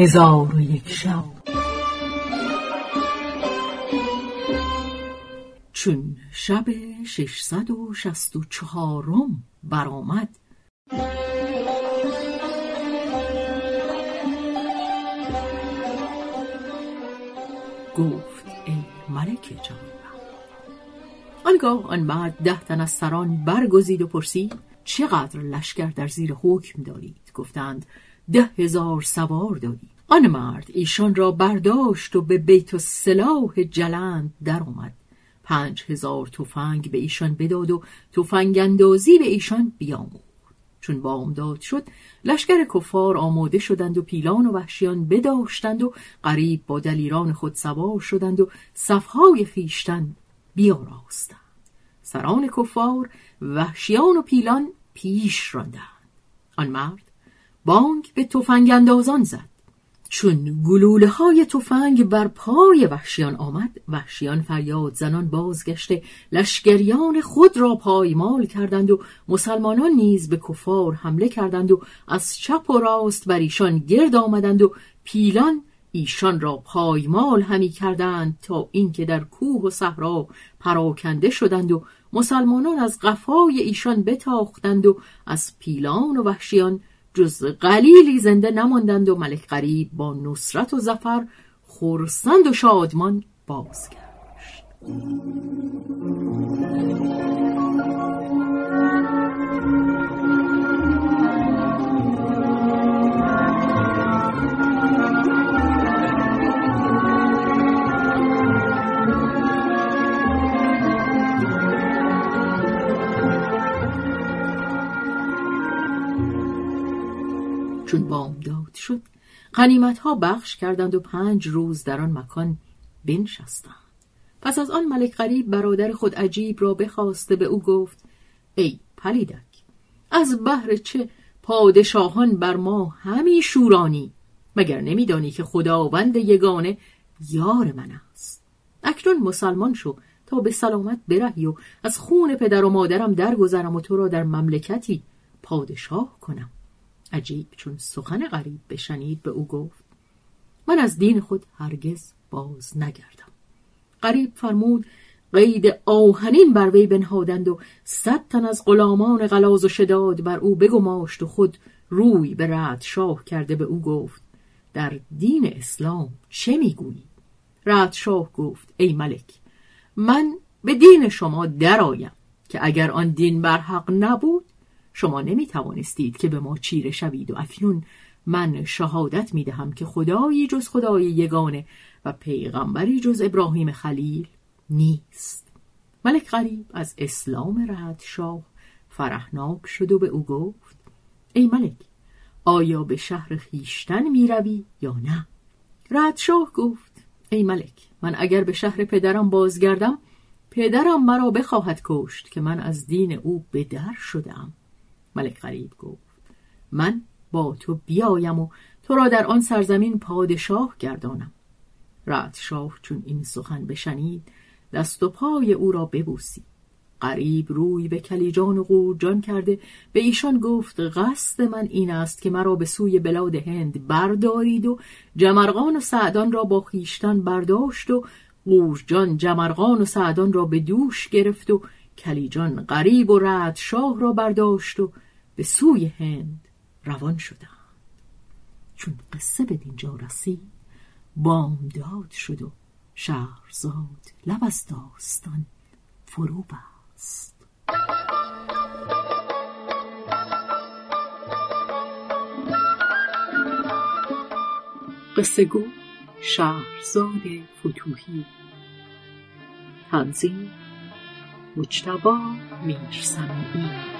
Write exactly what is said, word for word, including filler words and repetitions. هزار و یک شب. چون شب ششصد و شصت و چهارم برآمد، گفت ای ملک جوان. آنگاه آن بعد ده تن از سران برگزید و پرسید چقدر لشکر در زیر حکم دارید؟ گفتند ده هزار سوار دارید. آن مرد ایشان را برداشت و به بیت السلاح جلند در آمد. پنج هزار تفنگ به ایشان بداد و تفنگ اندازی به ایشان بیامورد. چون بامداد شد لشکر کفار آماده شدند و پیلان و وحشیان بداشتند و قریب با دلیران خود سوار شدند و صفهای خیشتن بیاراستند. سران کفار وحشیان و پیلان پیش راندند. آن مرد بانگ به تفنگ اندازان زد. چون گلوله های تفنگ بر پای وحشیان آمد، وحشیان فریاد زنان بازگشته لشکریان خود را پایمال کردند و مسلمانان نیز به کفار حمله کردند و از چپ و راست بر ایشان گرد آمدند و پیلان ایشان را پایمال همی کردند تا اینکه در کوه و صحرا پراکنده شدند و مسلمانان از قفای ایشان بتاختند و از پیلان و وحشیان جز قلیلی زنده نماندند و ملک قریب با نصرت و ظفر خرسند و شادمان بازگشت. چون بامداد شد غنیمت‌ها بخش کردند و پنج روز در آن مکان بنشستند. پس از آن ملک قریب برادر خود عجیب را بخواسته به او گفت ای پلیدک، از بهر چه پادشاهان بر ما همی شورانی؟ مگر نمیدانی که خداوند یگانه یار من است؟ اکنون مسلمان شو تا به سلامت برهی و از خون پدر و مادرم درگذرم و تو را در مملکتی پادشاه کنم. عجیب چون سخن غریب بشنید به او گفت من از دین خود هرگز باز نگردم. غریب فرمود قید آهنین بر وی بنهادند و صد تن از غلامان غلاظ و شداد بر او بگماشت و خود روی به رعدشاه کرده به او گفت در دین اسلام چه میگویی؟ رعدشاه گفت ای ملک، من به دین شما درآیم که اگر آن دین بر حق نبود شما نمی توانستید که به ما چیره شوید و اکنون من شهادت می دهم که خدایی جز خدای یگانه و پیغمبری جز ابراهیم خلیل نیست. ملک قریب از اسلام رعدشاه فرحناک شد و به او گفت ای ملک، آیا به شهر خیشتن می روی یا نه؟ رعدشاه گفت ای ملک، من اگر به شهر پدرم بازگردم پدرم مرا بخواهد کشت که من از دین او به در شدم. ملک قریب گفت من با تو بیایم و تو را در آن سرزمین پادشاه گردانم. رعدشاه چون این سخن بشنید دست و پای او را ببوسید. قریب روی به کلیجان و قورجان کرده به ایشان گفت قصد من این است که مرا به سوی بلاد هند بردارید. و جمرقان و سعدان را با خیشتن برداشت و قورجان جمرقان و سعدان را به دوش گرفت و کلیجان قریب و رعدشاه را برداشت و به سوی هند روان شدند. چون قصه به دینجا رسید بامداد شد و شهرزاد لب از داستان فرو بست. قصه گو شهرزاد فتوحی. تنظیم مجتبی میرسمی.